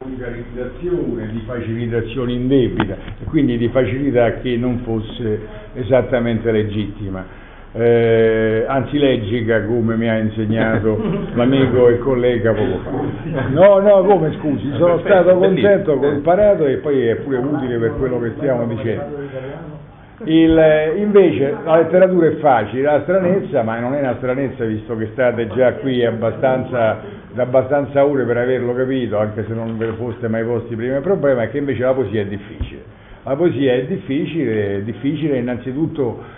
vulgarizzazione, di facilitazione indebita, quindi di facilità che non fosse esattamente legittima. Antilegica, come mi ha insegnato l'amico e collega poco fa. No, come scusi, sono stato contento, comparato, e poi è pure utile per quello che stiamo dicendo. Invece la letteratura è facile, la stranezza, ma non è una stranezza visto che state già qui abbastanza ore per averlo capito, anche se non ve lo foste mai posti prima. Il problema è che invece la poesia è difficile. La poesia è difficile innanzitutto.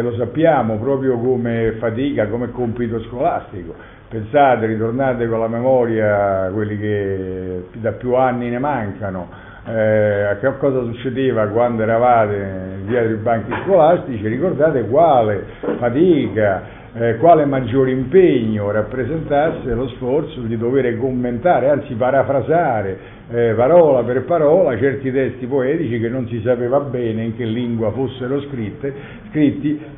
Lo sappiamo, proprio come fatica, come compito scolastico. Pensate, ritornate con la memoria quelli che da più anni ne mancano, che cosa succedeva quando eravate dietro i banchi scolastici, ricordate quale fatica, quale maggior impegno rappresentasse lo sforzo di dover commentare, anzi parafrasare parola per parola certi testi poetici che non si sapeva bene in che lingua fossero scritti,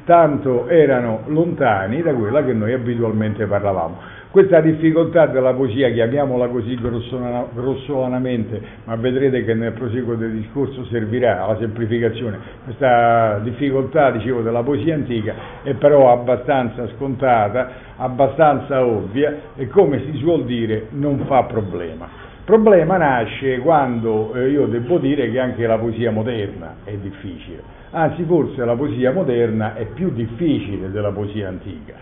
tanto erano lontani da quella che noi abitualmente parlavamo. Questa difficoltà della poesia, chiamiamola così grossolanamente, ma vedrete che nel proseguo del discorso servirà alla semplificazione. Questa difficoltà, dicevo, della poesia antica è però abbastanza scontata, abbastanza ovvia e, come si suol dire, non fa problema. Il problema nasce quando io devo dire che anche la poesia moderna è difficile, anzi forse la poesia moderna è più difficile della poesia antica,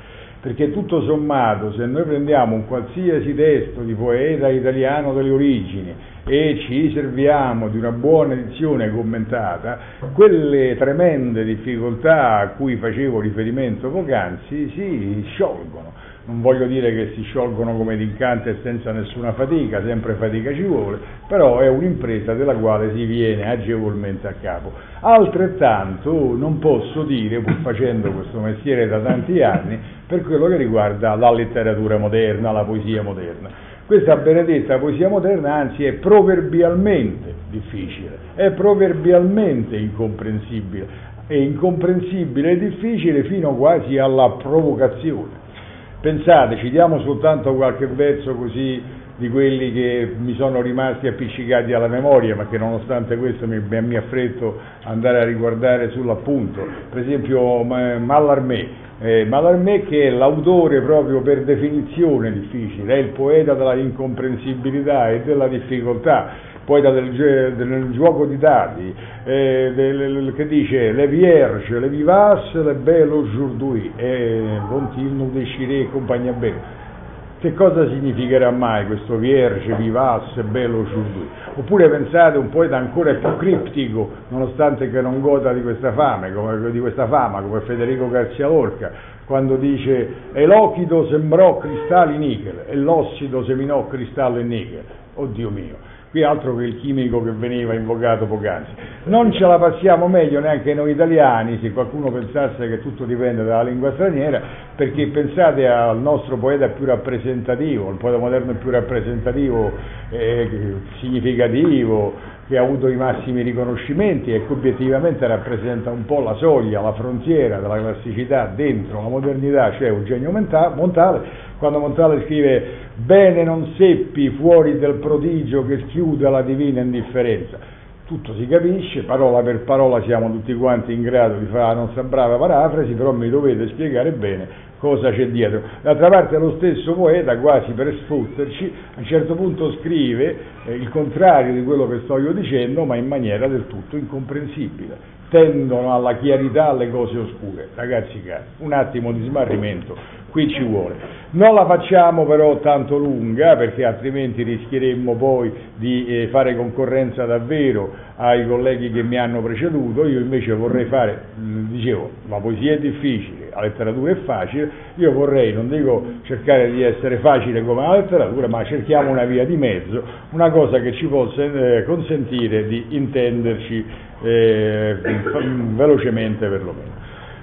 perché tutto sommato se noi prendiamo un qualsiasi testo di poeta italiano delle origini e ci serviamo di una buona edizione commentata, quelle tremende difficoltà a cui facevo riferimento poc'anzi si sciolgono. Non voglio dire che si sciolgono come d'incanto e senza nessuna fatica, sempre fatica ci vuole, però è un'impresa della quale si viene agevolmente a capo. Altrettanto non posso dire, pur facendo questo mestiere da tanti anni, per quello che riguarda la letteratura moderna, la poesia moderna. Questa benedetta poesia moderna, anzi, è proverbialmente difficile, è proverbialmente incomprensibile, è incomprensibile e difficile fino quasi alla provocazione. Pensate, ci diamo soltanto qualche verso così di quelli che mi sono rimasti appiccicati alla memoria, ma che nonostante questo mi affretto andare a riguardare sull'appunto. Per esempio Mallarmé, che è l'autore proprio per definizione difficile, è il poeta della incomprensibilità e della difficoltà. Poeta del gioco di dadi, che dice le vierge, le vivace, le bello jourdui, continuo deciré e compagnia bella. Che cosa significherà mai questo vierge, vivace, bello jourdui? Oppure pensate un poeta ancora più criptico, nonostante che non goda di questa fama, come Federico García Lorca, quando dice e l'ochido sembrò cristallo e nichel, e l'ossido seminò cristallo e nichel. Oddio mio. Qui altro che il chimico che veniva invocato poc'anzi. Non ce la passiamo meglio neanche noi italiani, se qualcuno pensasse che tutto dipende dalla lingua straniera, perché pensate al nostro poeta più rappresentativo, il poeta moderno più rappresentativo, significativo, che ha avuto i massimi riconoscimenti e che obiettivamente rappresenta un po' la soglia, la frontiera della classicità dentro la modernità, cioè Eugenio Montale, quando Montale scrive «Bene non seppi fuori del prodigio che schiuda la divina indifferenza». Tutto si capisce, parola per parola siamo tutti quanti in grado di fare la nostra brava parafrasi, però mi dovete spiegare bene cosa c'è dietro. D'altra parte lo stesso poeta, quasi per sfotterci, a un certo punto scrive il contrario di quello che sto io dicendo, ma in maniera del tutto incomprensibile. Tendono alla chiarità le cose oscure. Ragazzi cari, un attimo di smarrimento qui ci vuole. Non la facciamo però tanto lunga, perché altrimenti rischieremmo poi di fare concorrenza davvero ai colleghi che mi hanno preceduto. Io invece vorrei fare, dicevo, la poesia è difficile, la letteratura è facile. Io vorrei, non dico cercare di essere facile come la letteratura, ma cerchiamo una via di mezzo, una cosa che ci possa consentire di intenderci velocemente perlomeno.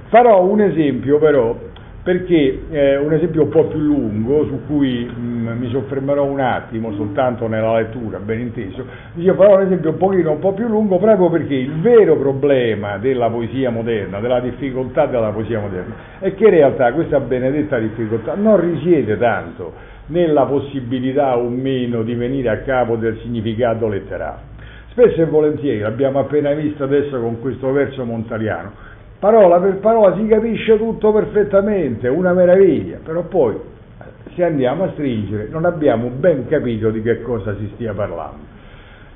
Farò un esempio però, perché un esempio un po' più lungo su cui mi soffermerò un attimo soltanto nella lettura, ben inteso. Io farò un esempio un po' più lungo proprio perché il vero problema della poesia moderna, della difficoltà della poesia moderna, è che in realtà questa benedetta difficoltà non risiede tanto nella possibilità o meno di venire a capo del significato letterario. Spesso e volentieri, l'abbiamo appena visto adesso con questo verso montaliano, parola per parola si capisce tutto perfettamente, una meraviglia, però poi se andiamo a stringere non abbiamo ben capito di che cosa si stia parlando.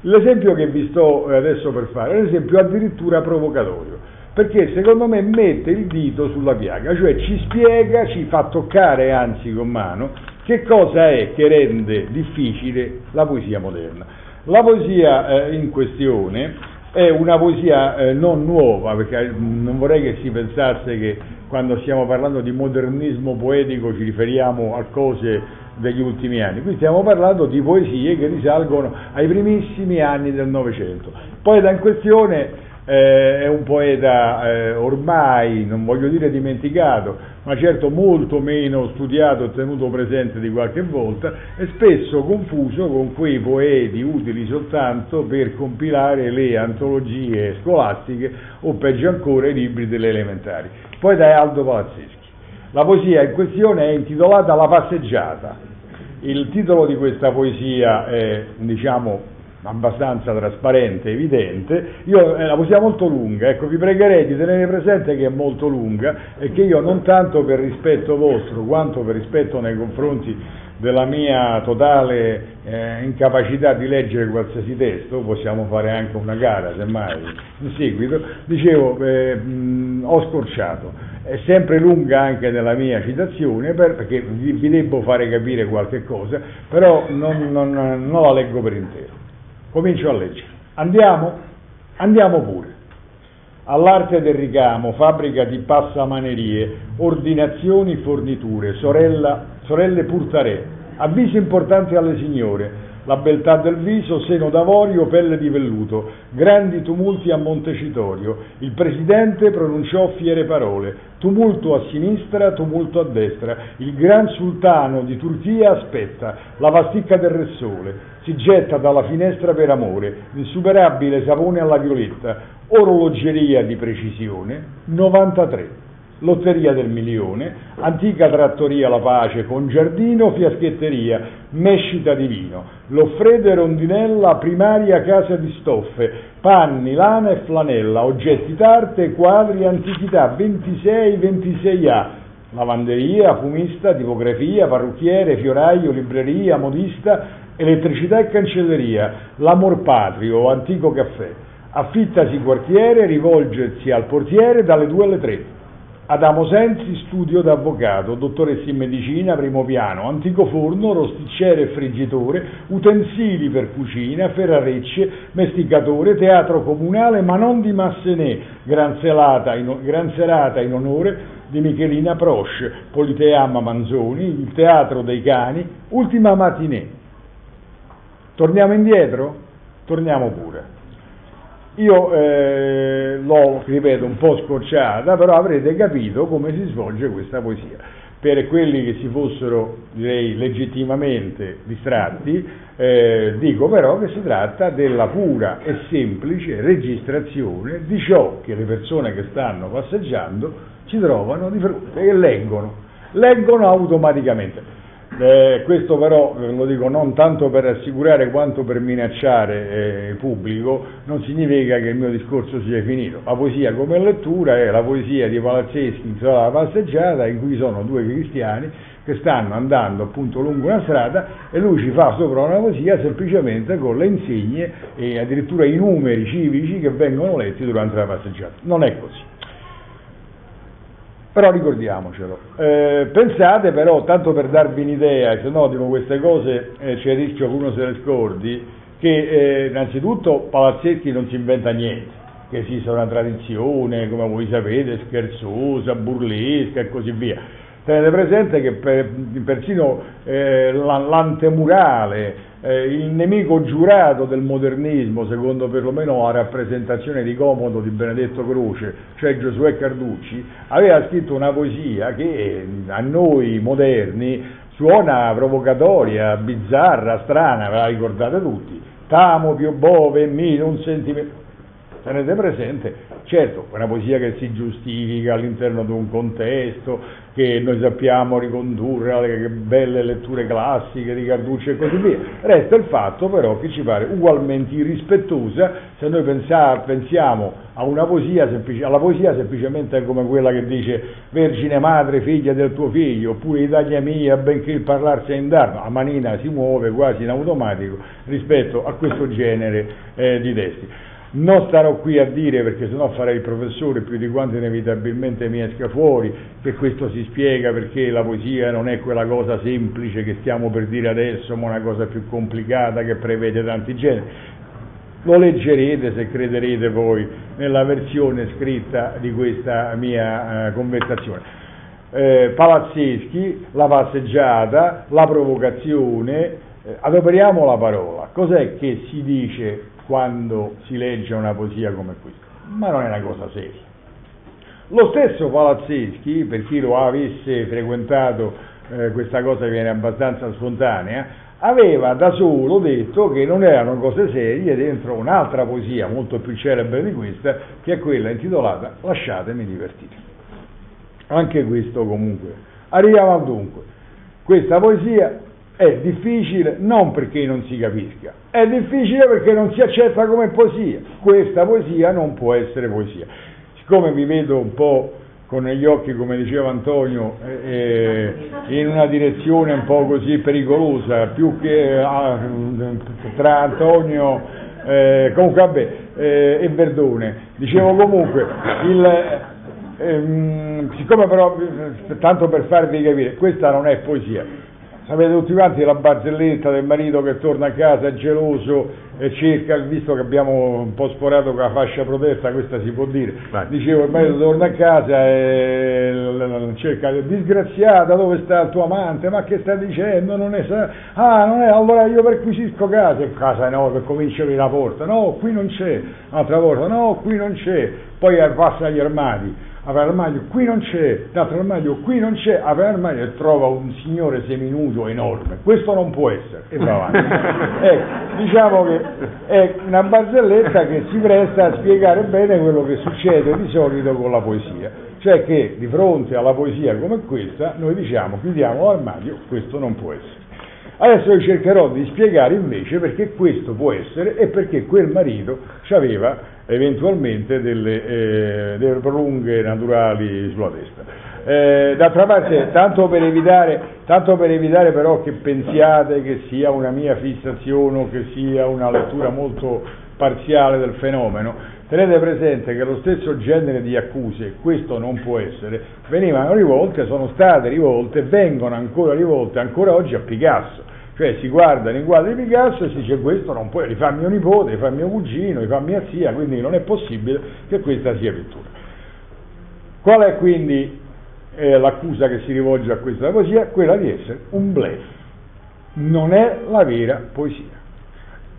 L'esempio che vi sto adesso per fare è un esempio addirittura provocatorio, perché secondo me mette il dito sulla piaga, cioè ci spiega, ci fa toccare anzi con mano che cosa è che rende difficile la poesia moderna. La poesia in questione è una poesia non nuova, perché non vorrei che si pensasse che quando stiamo parlando di modernismo poetico ci riferiamo a cose degli ultimi anni. Qui stiamo parlando di poesie che risalgono ai primissimi anni del Novecento. Il poeta in questione è un poeta ormai, non voglio dire dimenticato, ma certo molto meno studiato e tenuto presente di qualche volta, e spesso confuso con quei poeti utili soltanto per compilare le antologie scolastiche o peggio ancora i libri delle elementari. Poi da Aldo Palazzeschi. La poesia in questione è intitolata La Passeggiata. Il titolo di questa poesia è, diciamo, abbastanza trasparente, evidente. È una poesia molto lunga, ecco, vi pregherei di tenere presente che è molto lunga e che io non tanto per rispetto vostro quanto per rispetto nei confronti della mia totale incapacità di leggere qualsiasi testo, possiamo fare anche una gara semmai in seguito, dicevo ho scorciato. È sempre lunga anche nella mia citazione perché vi devo fare capire qualche cosa, però non la leggo per intero. Comincio a leggere. Andiamo pure. All'arte del ricamo, fabbrica di passamanerie, ordinazioni, forniture, sorelle purtare, avvisi importanti alle signore, la beltà del viso, seno d'avorio, pelle di velluto, grandi tumulti a Montecitorio, il presidente pronunciò fiere parole, tumulto a sinistra, tumulto a destra, il gran sultano di Turchia aspetta, la pasticca del Re Sole, si getta dalla finestra per amore, insuperabile sapone alla violetta, orologeria di precisione, 93, lotteria del milione, antica trattoria La Pace con giardino, fiaschetteria, mescita di vino, Loffrede rondinella, primaria casa di stoffe, panni, lana e flanella, oggetti d'arte, quadri, antichità, 26A, lavanderia, fumista, tipografia, parrucchiere, fioraio, libreria, modista, elettricità e cancelleria, l'amor patrio, antico caffè, affittasi quartiere, rivolgersi al portiere dalle 2 alle 3, Adamo Sensi, studio d'avvocato, dottoressa in medicina, primo piano, antico forno, rosticciere e friggitore, utensili per cucina, ferrarecce, mesticatore, teatro comunale, ma non di Massenè, gran serata in onore di Michelina Proche, Politeama Manzoni, il teatro dei cani, ultima matinée. Torniamo indietro? Torniamo pure. Io l'ho, ripeto, un po' scorciata, però avrete capito come si svolge questa poesia. Per quelli che si fossero, direi, legittimamente distratti, dico però che si tratta della pura e semplice registrazione di ciò che le persone che stanno passeggiando ci trovano di fronte, che leggono automaticamente. Questo però, lo dico non tanto per rassicurare quanto per minacciare il pubblico, non significa che il mio discorso sia finito. La poesia come lettura è la poesia di Palazzeschi, La Passeggiata, in cui sono due cristiani che stanno andando appunto lungo una strada e lui ci fa sopra una poesia semplicemente con le insegne e addirittura i numeri civici che vengono letti durante la passeggiata. Non è così. Però ricordiamocelo, pensate però, tanto per darvi un'idea, se no dico queste cose c'è il rischio che uno se le scordi, che innanzitutto Palazzeschi non si inventa niente, che esiste una tradizione, come voi sapete, scherzosa, burlesca e così via. Tenete presente che persino l'antemurale, il nemico giurato del modernismo, secondo perlomeno la rappresentazione di comodo di Benedetto Croce, cioè Giosuè Carducci, aveva scritto una poesia che a noi moderni suona provocatoria, bizzarra, strana, ve la ricordate tutti, tamo più bove mi non sentimento. Tenete presente Certo, una poesia che si giustifica all'interno di un contesto, che noi sappiamo ricondurre alle belle letture classiche di Carducci e così via. Resta il fatto però che ci pare ugualmente irrispettosa se noi pensiamo a una poesia alla poesia semplicemente come quella che dice Vergine madre, figlia del tuo figlio, oppure Italia mia, benché il parlar sia indarno. La manina si muove quasi in automatico rispetto a questo genere di testi. Non starò qui a dire, perché sennò farei il professore più di quanto inevitabilmente mi esca fuori, che questo si spiega perché la poesia non è quella cosa semplice che stiamo per dire adesso, ma una cosa più complicata che prevede tanti generi. Lo leggerete, se crederete voi, nella versione scritta di questa mia conversazione. Palazzeschi, la passeggiata, la provocazione, adoperiamo la parola. Cos'è che si dice quando si legge una poesia come questa? Ma non è una cosa seria. Lo stesso Palazzeschi, per chi lo avesse frequentato, questa cosa viene abbastanza spontanea, aveva da solo detto che non erano cose serie dentro un'altra poesia molto più celebre di questa, che è quella intitolata Lasciatemi divertire. Anche questo comunque. Arriviamo al dunque. Questa poesia è difficile non perché non si capisca, è difficile perché non si accetta come poesia. Questa poesia non può essere poesia. Siccome mi vedo un po' con gli occhi, come diceva Antonio, in una direzione un po' così pericolosa, più che tra Antonio, comunque vabbè, e Verdone, dicevo comunque, siccome però, tanto per farvi capire, questa non è poesia. Sapete tutti quanti la barzelletta del marito che torna a casa geloso e cerca, visto che abbiamo un po' sforato con la fascia protetta, questa si può dire, dicevo il marito torna a casa e cerca, disgraziata, dove sta il tuo amante, ma che sta dicendo, non è, allora io perquisisco casa no, per comincio a aprire la porta, no, qui non c'è, un'altra volta, no, qui non c'è, poi passa agli armadi, apre l'armadio, qui non c'è, l'altro armadio, qui non c'è, apre l'armadio e trova un signore seminudo enorme. Questo non può essere, e va avanti. Diciamo che è una barzelletta che si presta a spiegare bene quello che succede di solito con la poesia, cioè che di fronte alla poesia come questa noi diciamo chiudiamo l'armadio, questo non può essere. Adesso io cercherò di spiegare invece perché questo può essere e perché quel marito ci aveva eventualmente delle prolunghe naturali sulla testa. D'altra parte, tanto per evitare però che pensiate che sia una mia fissazione o che sia una lettura molto parziale del fenomeno, tenete presente che lo stesso genere di accuse, questo non può essere, venivano rivolte, sono state rivolte, vengono ancora rivolte ancora oggi a Picasso. Cioè si guardano i quadri di Picasso e si dice questo non può, li fa mio nipote, li fa mio cugino, li fa mia zia, quindi non è possibile che questa sia pittura. Qual è quindi l'accusa che si rivolge a questa poesia? Quella di essere un bluff, non è la vera poesia.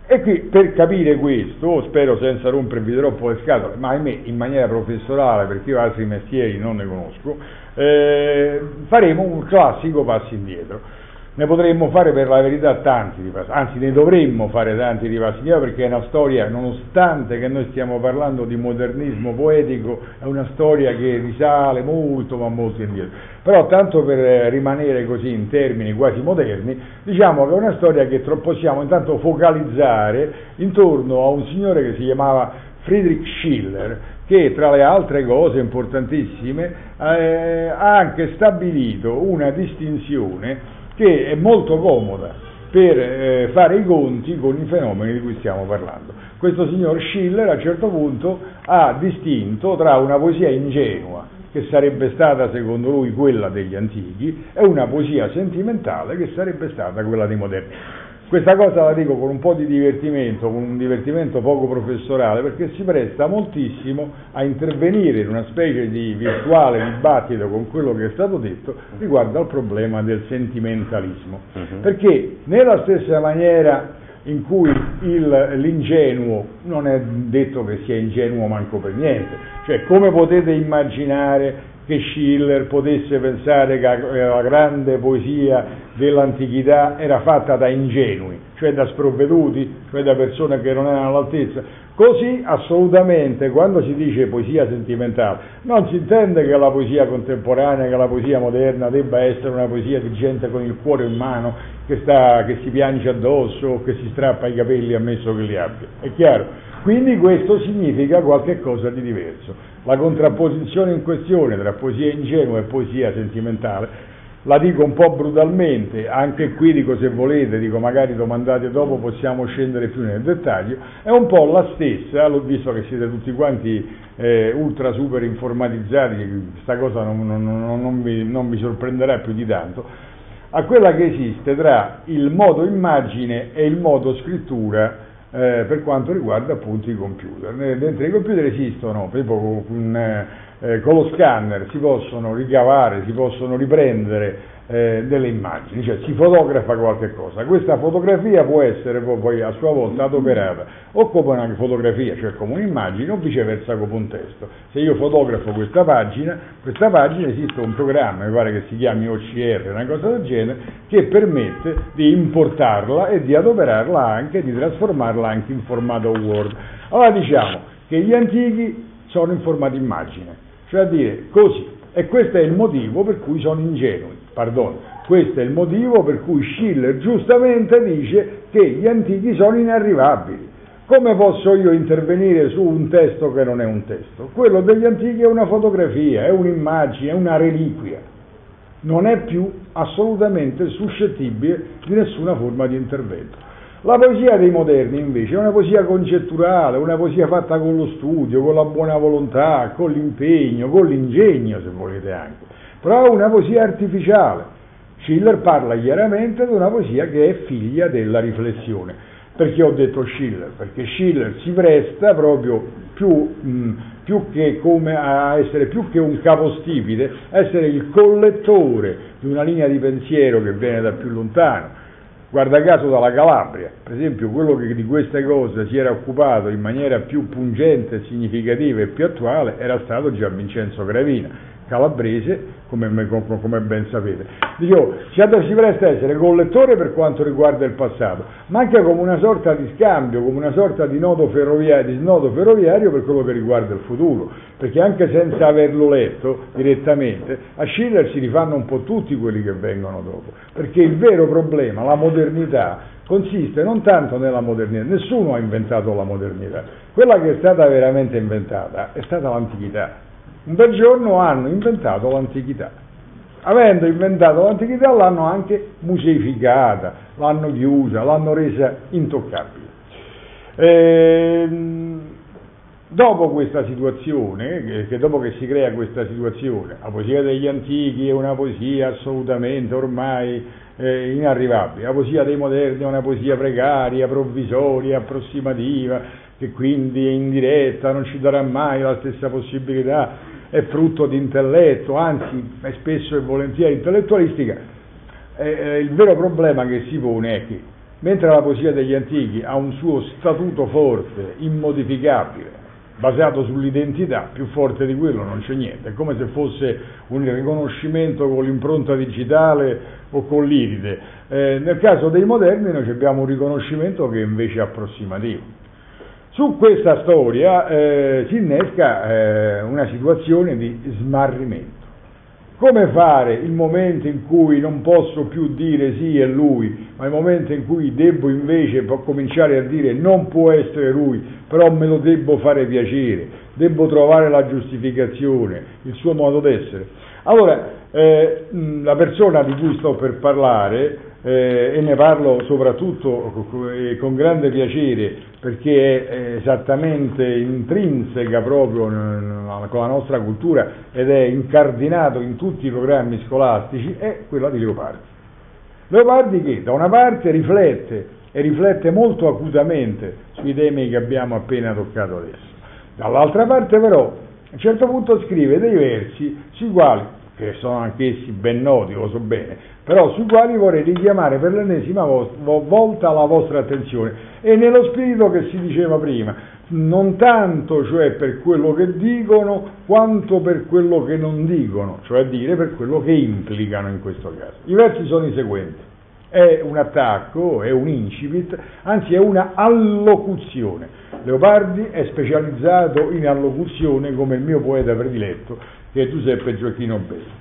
E qui per capire questo, spero senza rompervi troppo le scatole, ma ahimè in maniera professorale perché io altri mestieri non ne conosco, faremo un classico passo indietro. Ne potremmo fare per la verità tanti di passi, anzi ne dovremmo fare tanti di passi, perché è una storia, nonostante che noi stiamo parlando di modernismo poetico, è una storia che risale molto ma molto indietro. Però tanto per rimanere così in termini quasi moderni, diciamo che è una storia che possiamo intanto focalizzare intorno a un signore che si chiamava Friedrich Schiller, che tra le altre cose importantissime ha anche stabilito una distinzione che è molto comoda per fare i conti con i fenomeni di cui stiamo parlando. Questo signor Schiller a un certo punto ha distinto tra una poesia ingenua, che sarebbe stata secondo lui quella degli antichi, e una poesia sentimentale, che sarebbe stata quella dei moderni. Questa cosa la dico con un po' di divertimento, con un divertimento poco professorale, perché si presta moltissimo a intervenire in una specie di virtuale dibattito con quello che è stato detto riguardo al problema del sentimentalismo. Perché nella stessa maniera in cui l'ingenuo non è detto che sia ingenuo manco per niente, cioè come potete immaginare che Schiller potesse pensare che la grande poesia dell'antichità era fatta da ingenui, cioè da sprovveduti, cioè da persone che non erano all'altezza. Così assolutamente, quando si dice poesia sentimentale, non si intende che la poesia contemporanea, che la poesia moderna debba essere una poesia di gente con il cuore in mano, che si piange addosso o che si strappa i capelli, ammesso che li abbia, è chiaro? Quindi questo significa qualche cosa di diverso. La contrapposizione in questione tra poesia ingenua e poesia sentimentale, la dico un po' brutalmente, anche qui dico, se volete, dico, magari domandate dopo, possiamo scendere più nel dettaglio, è un po' la stessa, l'ho visto che siete tutti quanti ultra super informatizzati, questa cosa non mi sorprenderà più di tanto, a quella che esiste tra il modo immagine e il modo scrittura per quanto riguarda appunto i computer. Dentro i computer esistono, tipo con lo scanner si possono ricavare, si possono riprendere delle immagini, cioè si fotografa qualche cosa, questa fotografia può essere poi a sua volta adoperata o come una fotografia, cioè come un'immagine, o viceversa come un testo. Se io fotografo questa pagina esiste un programma, mi pare che si chiami OCR, una cosa del genere, che permette di importarla e di adoperarla anche, di trasformarla anche in formato Word. Allora diciamo che gli antichi sono in formato immagine, cioè a dire così, e questo è il motivo per cui sono ingenui, questo è il motivo per cui Schiller giustamente dice che gli antichi sono inarrivabili. Come posso io intervenire su un testo che non è un testo? Quello degli antichi è una fotografia, è un'immagine, è una reliquia, non è più assolutamente suscettibile di nessuna forma di intervento. La poesia dei moderni invece è una poesia concettuale, una poesia fatta con lo studio, con la buona volontà, con l'impegno, con l'ingegno se volete anche, però è una poesia artificiale. Schiller parla chiaramente di una poesia che è figlia della riflessione. Perché ho detto Schiller? Perché Schiller si presta proprio più che un capostipite, a essere il collettore di una linea di pensiero che viene da più lontano. Guarda caso dalla Calabria, per esempio, quello che di queste cose si era occupato in maniera più pungente, significativa e più attuale era stato Gian Vincenzo Gravina, calabrese, come ben sapete. Dicevo, si presta a essere collettore per quanto riguarda il passato, ma anche come una sorta di scambio, come una sorta di nodo ferroviario per quello che riguarda il futuro, perché anche senza averlo letto direttamente, a Schiller si rifanno un po' tutti quelli che vengono dopo, perché il vero problema, la modernità, consiste non tanto nella modernità, nessuno ha inventato la modernità, quella che è stata veramente inventata è stata l'antichità. Un bel giorno hanno inventato l'antichità, avendo inventato l'antichità l'hanno anche museificata, l'hanno chiusa, l'hanno resa intoccabile. Dopo questa situazione, dopo che si crea questa situazione, la poesia degli antichi è una poesia assolutamente ormai inarrivabile, la poesia dei moderni è una poesia precaria, provvisoria, approssimativa, che quindi è indiretta, non ci darà mai la stessa possibilità, è frutto di intelletto, anzi è spesso e volentieri intellettualistica. Il vero problema che si pone è che mentre la poesia degli antichi ha un suo statuto forte, immodificabile, basato sull'identità, più forte di quello non c'è niente, è come se fosse un riconoscimento con l'impronta digitale o con l'iride. Nel caso dei moderni noi abbiamo un riconoscimento che è invece approssimativo. Su questa storia si innesca una situazione di smarrimento. Come fare il momento in cui non posso più dire sì è lui, ma il momento in cui devo invece cominciare a dire non può essere lui, però me lo devo fare piacere, devo trovare la giustificazione, il suo modo d'essere. Allora, la persona di cui sto per parlare, e ne parlo soprattutto con grande piacere perché è esattamente intrinseca proprio con la nostra cultura ed è incardinato in tutti i programmi scolastici, è quella di Leopardi. Leopardi che da una parte riflette molto acutamente sui temi che abbiamo appena toccato adesso, dall'altra parte però a un certo punto scrive dei versi sui quali, che sono anch'essi ben noti, lo so bene, però sui quali vorrei richiamare per l'ennesima volta la vostra attenzione, e nello spirito che si diceva prima, non tanto cioè per quello che dicono quanto per quello che non dicono, cioè a dire per quello che implicano in questo caso. I versi sono i seguenti, è un attacco, è un incipit, anzi è una allocuzione. Leopardi è specializzato in allocuzione come il mio poeta prediletto che è Giuseppe Giochino Belli.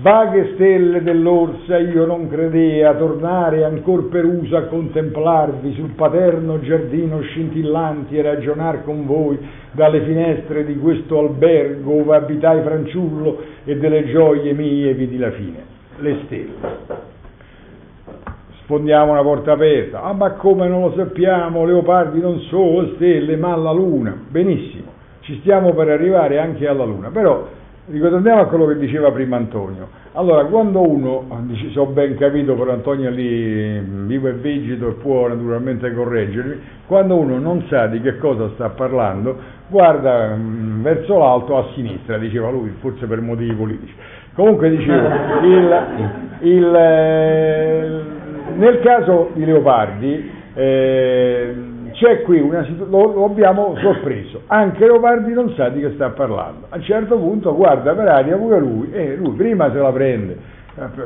Vaghe stelle dell'Orsa io non credea tornare ancor perusa a contemplarvi sul paterno giardino scintillanti e ragionar con voi dalle finestre di questo albergo ove abitai fanciullo e delle gioie mie vidi la fine. Le stelle. Sfondiamo una porta aperta. Ah, ma come non lo sappiamo, Leopardi non solo stelle ma alla luna. Benissimo, ci stiamo per arrivare anche alla luna, però ritorniamo a quello che diceva prima Antonio. Allora, quando uno, se ho ben capito, per Antonio lì vivo e vegeto e può naturalmente correggermi, quando uno non sa di che cosa sta parlando, guarda verso l'alto a sinistra, diceva lui, forse per motivi politici. Comunque dicevo, nel caso di Leopardi, c'è qui una situazione, lo abbiamo sorpreso, anche Leopardi non sa di che sta parlando, a un certo punto guarda per aria pure lui, e lui prima se la prende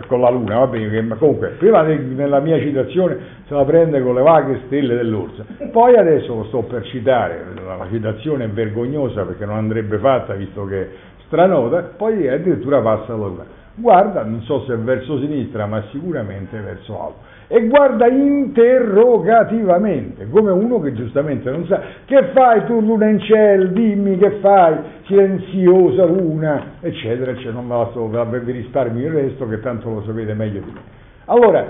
con la luna, va bene, ma comunque prima nella mia citazione se la prende con le vaghe stelle dell'Orsa, poi adesso lo sto per citare, la citazione è vergognosa perché non andrebbe fatta visto che è stranota, poi addirittura passa la luna, guarda non so se verso sinistra ma sicuramente verso alto. E guarda interrogativamente, come uno che giustamente non sa, che fai tu luna in ciel, dimmi che fai, silenziosa luna, eccetera, eccetera, non me la so, vi risparmio il resto che tanto lo sapete meglio di me. Allora,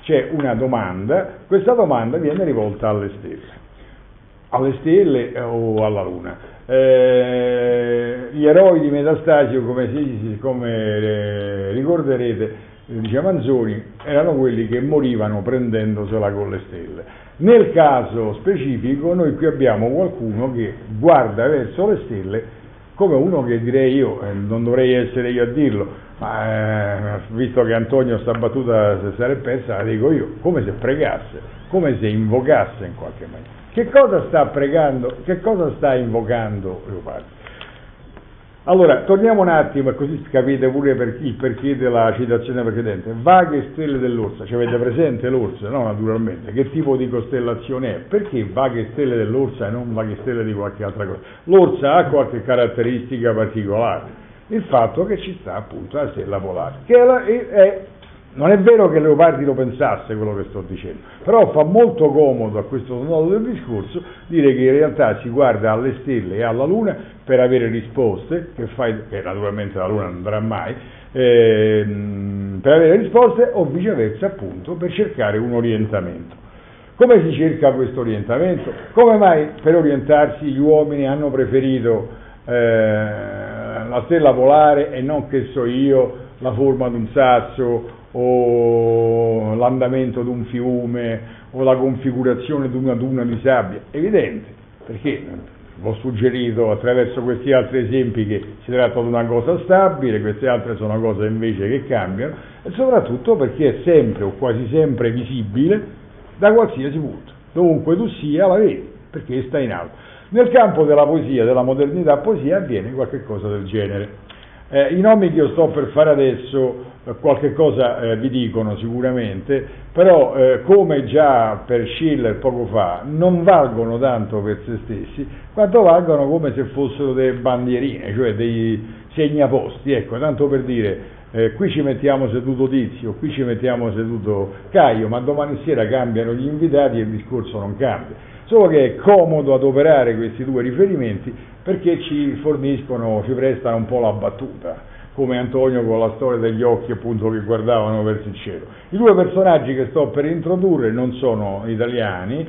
c'è una domanda, questa domanda viene rivolta alle stelle o alla luna. Gli eroi di Metastasio, come ricorderete, dice Manzoni, erano quelli che morivano prendendosela con le stelle. Nel caso specifico noi qui abbiamo qualcuno che guarda verso le stelle come uno che direi io, non dovrei essere io a dirlo, ma visto che Antonio sta battuta se sarebbe persa, la dico io, come se pregasse, come se invocasse in qualche maniera. Che cosa sta pregando, che cosa sta invocando Leopardi? Allora, torniamo un attimo e così capite pure il perché della citazione precedente. Vaghe stelle dell'Orsa, ci avete presente l'Orsa? No, naturalmente. Che tipo di costellazione è? Perché vaghe stelle dell'Orsa e non vaghe stelle di qualche altra cosa? L'Orsa ha qualche caratteristica particolare. Il fatto che ci sta appunto la stella polare. Non è vero che Leopardi lo pensasse quello che sto dicendo, però fa molto comodo a questo nodo del discorso dire che in realtà si guarda alle stelle e alla luna per avere risposte, che naturalmente la luna non andrà mai, per avere risposte o viceversa appunto per cercare un orientamento. Come si cerca questo orientamento? Come mai per orientarsi gli uomini hanno preferito la stella polare e non, che so io, la forma di un sasso o l'andamento di un fiume o la configurazione di una duna di sabbia? Evidente, perché ho suggerito attraverso questi altri esempi che si tratta di una cosa stabile, queste altre sono cose invece che cambiano, e soprattutto perché è sempre o quasi sempre visibile da qualsiasi punto, dovunque tu sia la vedi, perché sta in alto. Nel campo della poesia, della modernità poesia, avviene qualche cosa del genere. I nomi che io sto per fare adesso qualche cosa vi dicono sicuramente, però come già per Schiller poco fa non valgono tanto per se stessi quanto valgono come se fossero delle bandierine, cioè dei segnaposti, ecco, tanto per dire qui ci mettiamo seduto Tizio, qui ci mettiamo seduto Caio, ma domani sera cambiano gli invitati e il discorso non cambia. Solo che è comodo adoperare questi due riferimenti perché ci prestano un po' la battuta, come Antonio con la storia degli occhi appunto che guardavano verso il cielo. I due personaggi che sto per introdurre non sono italiani,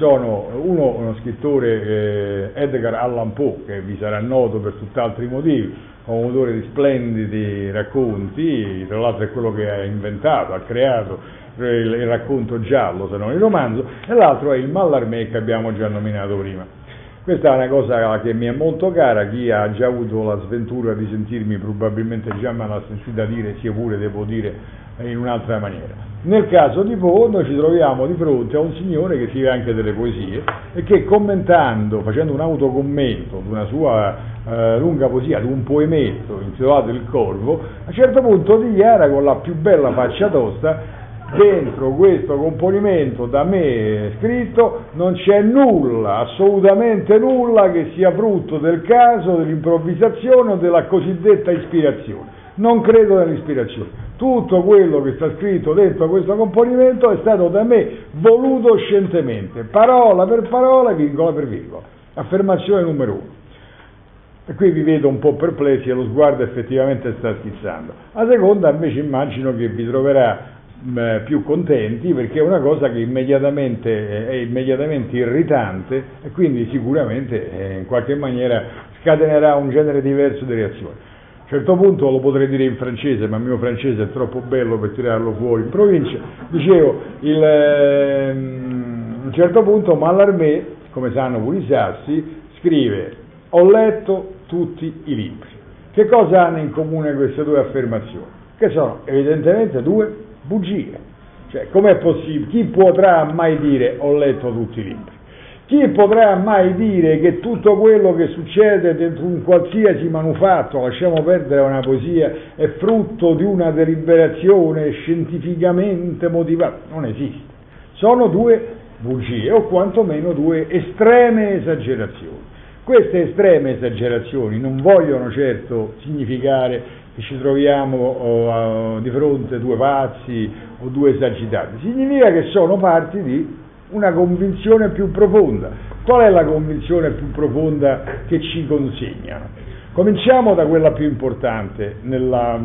sono uno scrittore, Edgar Allan Poe, che vi sarà noto per tutt'altri motivi, un autore di splendidi racconti, tra l'altro è quello che ha inventato, ha creato il racconto giallo, se non il romanzo, e l'altro è il Mallarmé che abbiamo già nominato prima. Questa è una cosa che mi è molto cara, chi ha già avuto la sventura di sentirmi probabilmente già me l'ha sentita dire, sia pure devo dire in un'altra maniera. Nel caso di Poe noi ci troviamo di fronte a un signore che scrive anche delle poesie e che commentando, facendo un autocommento di una sua lunga poesia, di un poemetto intitolato Il Corvo, a un certo punto dichiara con la più bella faccia tosta: dentro questo componimento da me scritto non c'è nulla, assolutamente nulla che sia frutto del caso, dell'improvvisazione o della cosiddetta ispirazione. Non credo nell'ispirazione. Tutto quello che sta scritto dentro questo componimento è stato da me voluto scientemente, parola per parola, virgola per virgola. Affermazione numero uno. E qui vi vedo un po' perplessi e lo sguardo effettivamente sta schizzando. La seconda invece immagino che vi troverà più contenti, perché è una cosa che è immediatamente irritante e quindi sicuramente in qualche maniera scatenerà un genere diverso di reazioni. A un certo punto, lo potrei dire in francese, ma il mio francese è troppo bello per tirarlo fuori in provincia, dicevo, a un certo punto Mallarmé, come sanno pure i sassi, scrive: ho letto tutti i libri. Che cosa hanno in comune queste due affermazioni? Che sono evidentemente due bugie. Cioè, com'è possibile? Chi potrà mai dire ho letto tutti i libri? Chi potrà mai dire che tutto quello che succede dentro un qualsiasi manufatto, lasciamo perdere una poesia, è frutto di una deliberazione scientificamente motivata? Non esiste. Sono due bugie, o quantomeno due estreme esagerazioni. Queste estreme esagerazioni non vogliono certo significare che ci troviamo di fronte due pazzi o due esagitati, significa che sono parti di una convinzione più profonda. Qual è la convinzione più profonda che ci consegnano? Cominciamo da quella più importante nella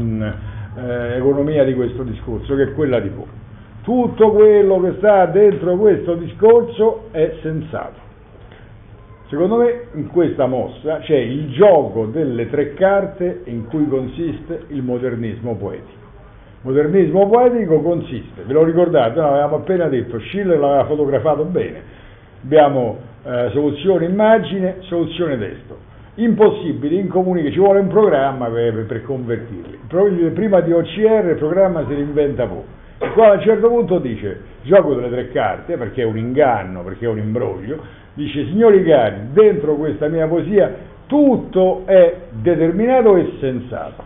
economia di questo discorso, che è quella di Poe. Tutto quello che sta dentro questo discorso è sensato. Secondo me in questa mossa c'è il gioco delle tre carte in cui consiste il modernismo poetico. Il modernismo poetico consiste, ve lo ricordate, l'avevamo appena detto, Schiller l'aveva fotografato bene, abbiamo soluzione immagine, soluzione testo, impossibili, incomuni, che ci vuole un programma per convertirli. Prima di OCR il programma se l'inventa poco. E qua a un certo punto dice, gioco delle tre carte, perché è un inganno, perché è un imbroglio, dice: signori cari, dentro questa mia poesia tutto è determinato e sensato,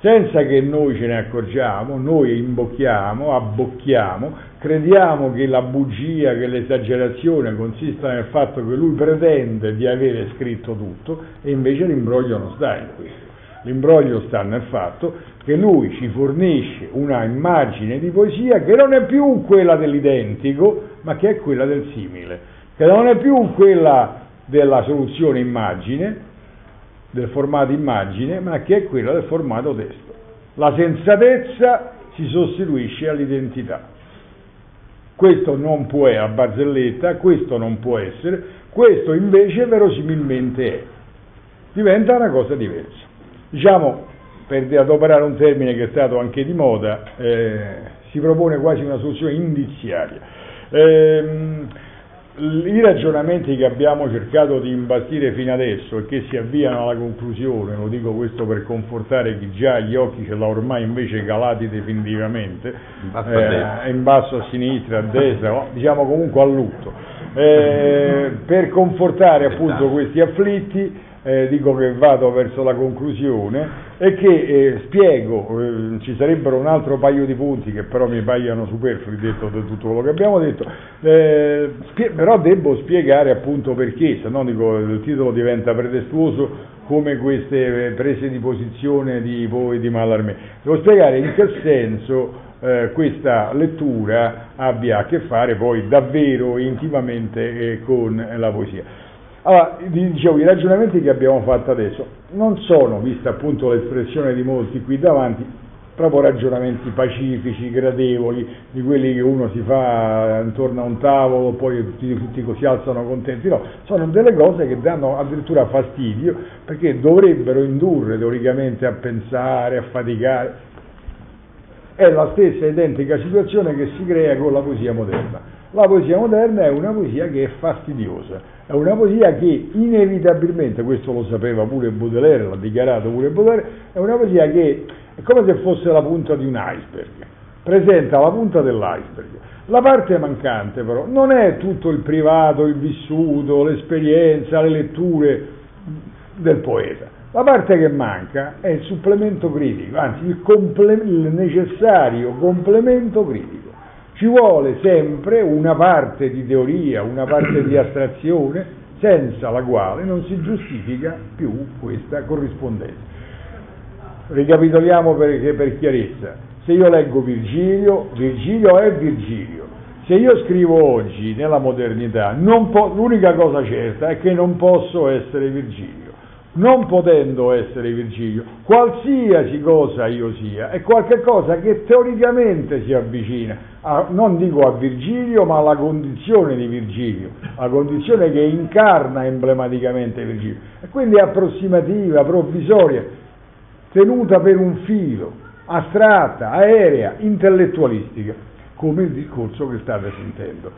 senza che noi ce ne accorgiamo, noi imbocchiamo, abbocchiamo, crediamo che la bugia, che l'esagerazione consista nel fatto che lui pretende di avere scritto tutto, e invece l'imbroglio non sta in questo. L'imbroglio sta nel fatto che lui ci fornisce una immagine di poesia che non è più quella dell'identico, ma che è quella del simile, che non è più quella della soluzione immagine, del formato immagine, ma che è quella del formato testo. La sensatezza si sostituisce all'identità. Questo non può essere a barzelletta, questo non può essere, questo invece verosimilmente è. Diventa una cosa diversa. Diciamo, per adoperare un termine che è stato anche di moda, si propone quasi una soluzione indiziaria. I ragionamenti che abbiamo cercato di imbastire fino adesso e che si avviano alla conclusione, lo dico questo per confortare chi già gli occhi ce l'ha ormai invece calati definitivamente, in basso a sinistra, a destra, diciamo comunque a lutto, per confortare appunto questi afflitti. Dico che vado verso la conclusione e che spiego, ci sarebbero un altro paio di punti che però mi paiono superflui detto da tutto quello che abbiamo detto, però devo spiegare appunto perché, se no dico, il titolo diventa pretestuoso come queste prese di posizione di Poe e di Mallarmé. Devo spiegare in che senso questa lettura abbia a che fare poi davvero intimamente con la poesia. Allora, dicevo, i ragionamenti che abbiamo fatto adesso non sono, vista appunto l'espressione di molti qui davanti, proprio ragionamenti pacifici, gradevoli, di quelli che uno si fa intorno a un tavolo, poi tutti si alzano contenti, no, sono delle cose che danno addirittura fastidio, perché dovrebbero indurre teoricamente a pensare, a faticare. È la stessa identica situazione che si crea con la poesia moderna. La poesia moderna è una poesia che è fastidiosa, è una poesia che inevitabilmente, questo lo sapeva pure Baudelaire, l'ha dichiarato pure Baudelaire, è una poesia che è come se fosse la punta di un iceberg. presenta la punta dell'iceberg. La parte mancante però non è tutto il privato, il vissuto, l'esperienza, le letture del poeta. La parte che manca è il supplemento critico, anzi il necessario complemento critico. Ci vuole sempre una parte di teoria, una parte di astrazione, senza la quale non si giustifica più questa corrispondenza. Ricapitoliamo per chiarezza. Se io leggo Virgilio, Virgilio è Virgilio. Se io scrivo oggi nella modernità, l'unica cosa certa è che non posso essere Virgilio. Non potendo essere Virgilio, qualsiasi cosa io sia, è qualche cosa che teoricamente si avvicina, non dico a Virgilio, ma alla condizione di Virgilio, la condizione che incarna emblematicamente Virgilio, e quindi è approssimativa, provvisoria, tenuta per un filo, astratta, aerea, intellettualistica, come il discorso che state sentendo.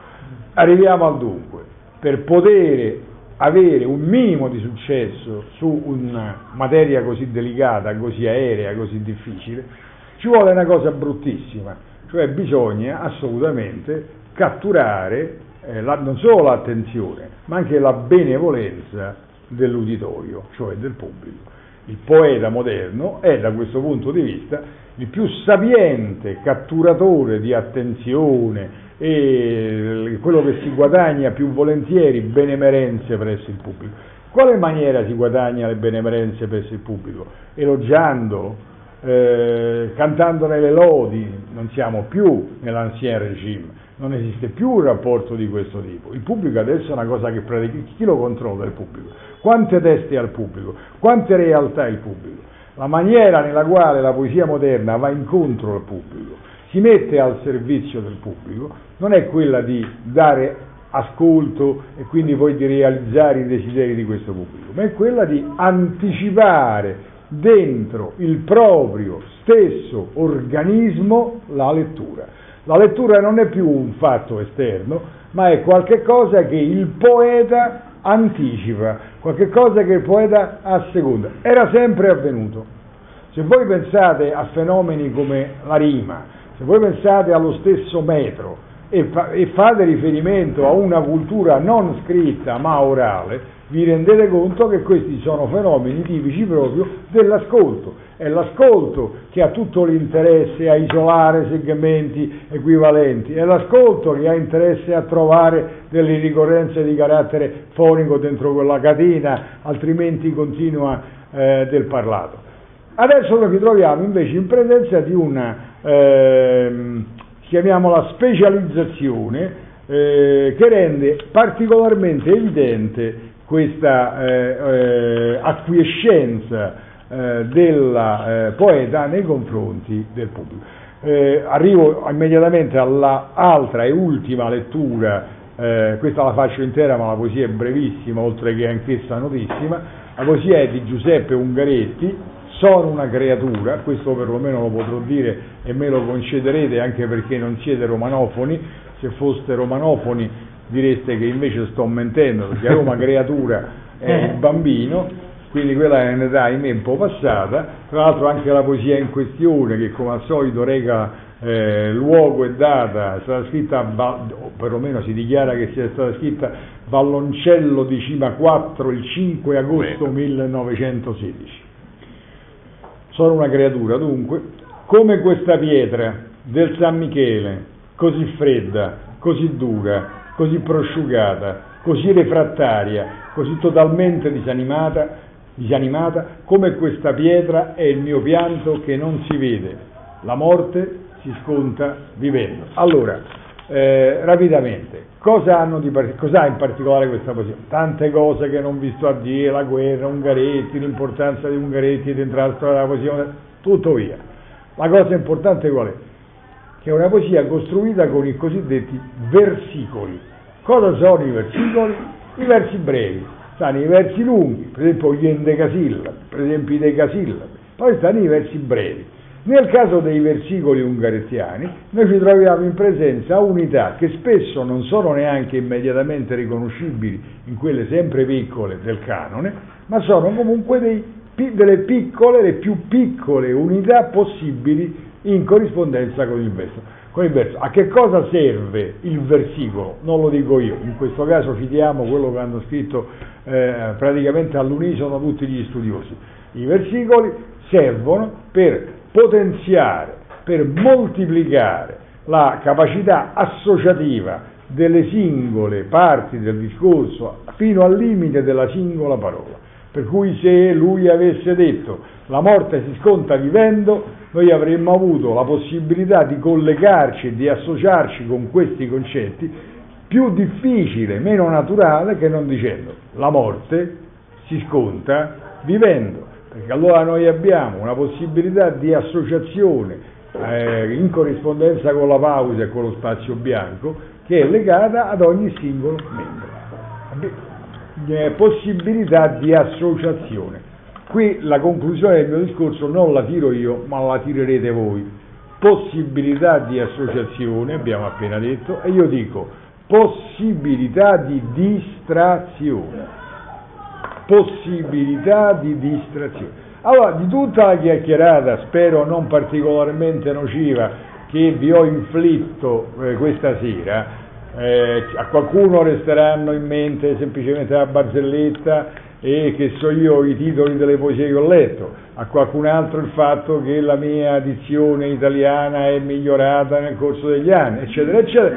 Arriviamo al dunque. Per poter avere un minimo di successo su una materia così delicata, così aerea, così difficile, ci vuole una cosa bruttissima, cioè bisogna assolutamente catturare non solo l'attenzione, ma anche la benevolenza dell'uditorio, cioè del pubblico. Il poeta moderno è, da questo punto di vista, il più sapiente catturatore di attenzione e quello che si guadagna più volentieri benemerenze presso il pubblico. Quale maniera si guadagna le benemerenze presso il pubblico? Elogiandolo, cantandone le lodi. Non siamo più nell'ancien regime, non esiste più un rapporto di questo tipo. Il pubblico adesso è una cosa che pratica. Chi lo controlla? Il pubblico. Quante teste ha il pubblico? Quante realtà ha il pubblico? La maniera nella quale la poesia moderna va incontro al pubblico, si mette al servizio del pubblico, non è quella di dare ascolto e quindi poi di realizzare i desideri di questo pubblico, ma è quella di anticipare dentro il proprio stesso organismo la lettura. La lettura non è più un fatto esterno, ma è qualche cosa che il poeta anticipa, qualche cosa che il poeta asseconda. Era sempre avvenuto. Se voi pensate a fenomeni come la rima, se voi pensate allo stesso metro e fate riferimento a una cultura non scritta ma orale, vi rendete conto che questi sono fenomeni tipici proprio dell'ascolto. È l'ascolto che ha tutto l'interesse a isolare segmenti equivalenti, è l'ascolto che ha interesse a trovare delle ricorrenze di carattere fonico dentro quella catena, altrimenti continua del parlato. Adesso noi ci troviamo invece in presenza di una chiamiamola specializzazione che rende particolarmente evidente questa acquiescenza del poeta nei confronti del pubblico. Arrivo immediatamente alla altra e ultima lettura, questa la faccio intera ma la poesia è brevissima, oltre che anch'essa notissima. La poesia è di Giuseppe Ungaretti, Sono una creatura, questo perlomeno lo potrò dire e me lo concederete anche perché non siete romanofoni. Se foste romanofoni direste che invece sto mentendo, perché a Roma creatura è un bambino, quindi quella è un'età ahimè un po' passata. Tra l'altro anche la poesia in questione, che come al solito reca luogo e data, è stata scritta, o perlomeno si dichiara che sia stata scritta, Valloncello di Cima 4, il 5 agosto 1916. Sono una creatura, dunque, come questa pietra del San Michele, così fredda, così dura, così prosciugata, così refrattaria, così totalmente disanimata, come questa pietra è il mio pianto che non si vede. La morte si sconta vivendo. Allora, rapidamente, cosa ha in particolare questa poesia? Tante cose che non vi sto a dire, la guerra, Ungaretti, l'importanza di Ungaretti dentro la storia della poesia, tutto via. La cosa importante qual è? Che è una poesia costruita con i cosiddetti versicoli. Cosa sono i versicoli? I versi brevi, stanno i versi lunghi, per esempio gli endecasillabi, per esempio i decasillabi, poi stanno i versi brevi. Nel caso dei versicoli ungarettiani noi ci troviamo in presenza a unità che spesso non sono neanche immediatamente riconoscibili in quelle sempre piccole del canone, ma sono comunque delle piccole, le più piccole unità possibili in corrispondenza con il verso. Con il verso. A che cosa serve il versicolo? Non lo dico io, in questo caso citiamo quello che hanno scritto praticamente all'unisono tutti gli studiosi. I versicoli servono per potenziare, per moltiplicare la capacità associativa delle singole parti del discorso fino al limite della singola parola. Per cui se lui avesse detto la morte si sconta vivendo, noi avremmo avuto la possibilità di collegarci e di associarci con questi concetti, più difficile, meno naturale che non dicendo la morte si sconta vivendo, perché allora noi abbiamo una possibilità di associazione in corrispondenza con la pausa e con lo spazio bianco che è legata ad ogni singolo membro, possibilità di associazione. Qui la conclusione del mio discorso non la tiro io, ma la tirerete voi. Possibilità di associazione, abbiamo appena detto, e io dico possibilità di distrazione. Possibilità di distrazione. Allora, di tutta la chiacchierata, spero non particolarmente nociva, che vi ho inflitto questa sera, a qualcuno resteranno in mente semplicemente la barzelletta e che so io i titoli delle poesie che ho letto, a qualcun altro il fatto che la mia dizione italiana è migliorata nel corso degli anni, eccetera eccetera.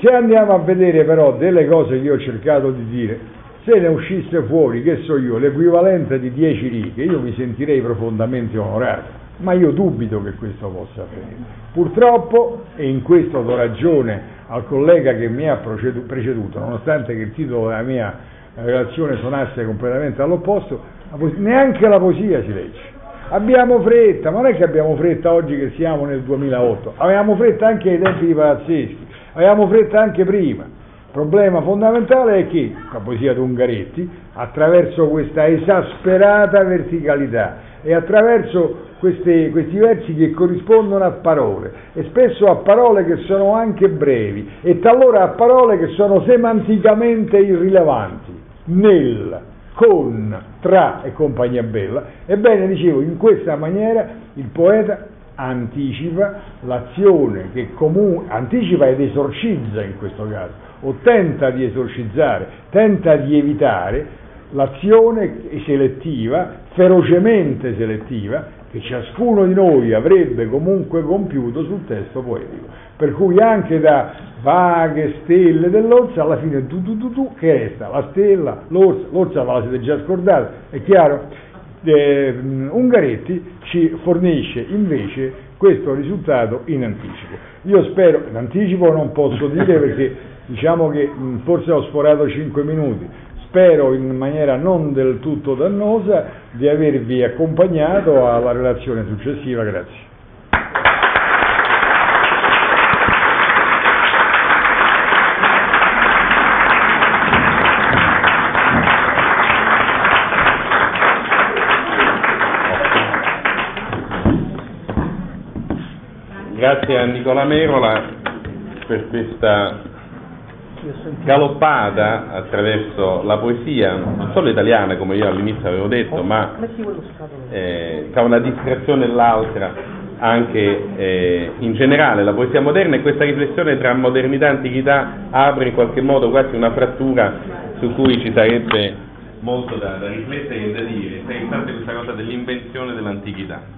Se andiamo a vedere però delle cose che io ho cercato di dire, se ne uscisse fuori, che so io, l'equivalente di 10 righe, io mi sentirei profondamente onorato. Ma io dubito che questo possa avvenire. Purtroppo, e in questo do ragione al collega che mi ha preceduto, nonostante che il titolo della mia relazione suonasse completamente all'opposto, neanche la poesia si legge. Abbiamo fretta, ma non è che abbiamo fretta oggi che siamo nel 2008, avevamo fretta anche ai tempi di Palazzeschi, avevamo fretta anche prima. Il problema fondamentale è che la poesia di Ungaretti, attraverso questa esasperata verticalità e attraverso questi versi che corrispondono a parole, e spesso a parole che sono anche brevi, e talora a parole che sono semanticamente irrilevanti, nel, con, tra e compagnia bella, ebbene dicevo, in questa maniera il poeta anticipa l'azione che comune, anticipa ed esorcizza in questo caso, o tenta di esorcizzare, tenta di evitare l'azione selettiva, ferocemente selettiva, che ciascuno di noi avrebbe comunque compiuto sul testo poetico, per cui anche da vaghe stelle dell'orsa alla fine che resta la stella, l'orsa ve la siete già scordata, è chiaro. Ungaretti ci fornisce invece questo risultato in anticipo. Io spero, in anticipo non posso dire perché diciamo che forse ho sforato 5 minuti, spero in maniera non del tutto dannosa di avervi accompagnato alla relazione successiva. Grazie. Grazie a Nicola Merola per questa galoppata attraverso la poesia, non solo italiana come io all'inizio avevo detto, ma tra una distrazione e l'altra anche in generale la poesia moderna, e questa riflessione tra modernità e antichità apre in qualche modo quasi una frattura su cui ci sarebbe molto da riflettere e da dire, è importante questa cosa dell'invenzione dell'antichità.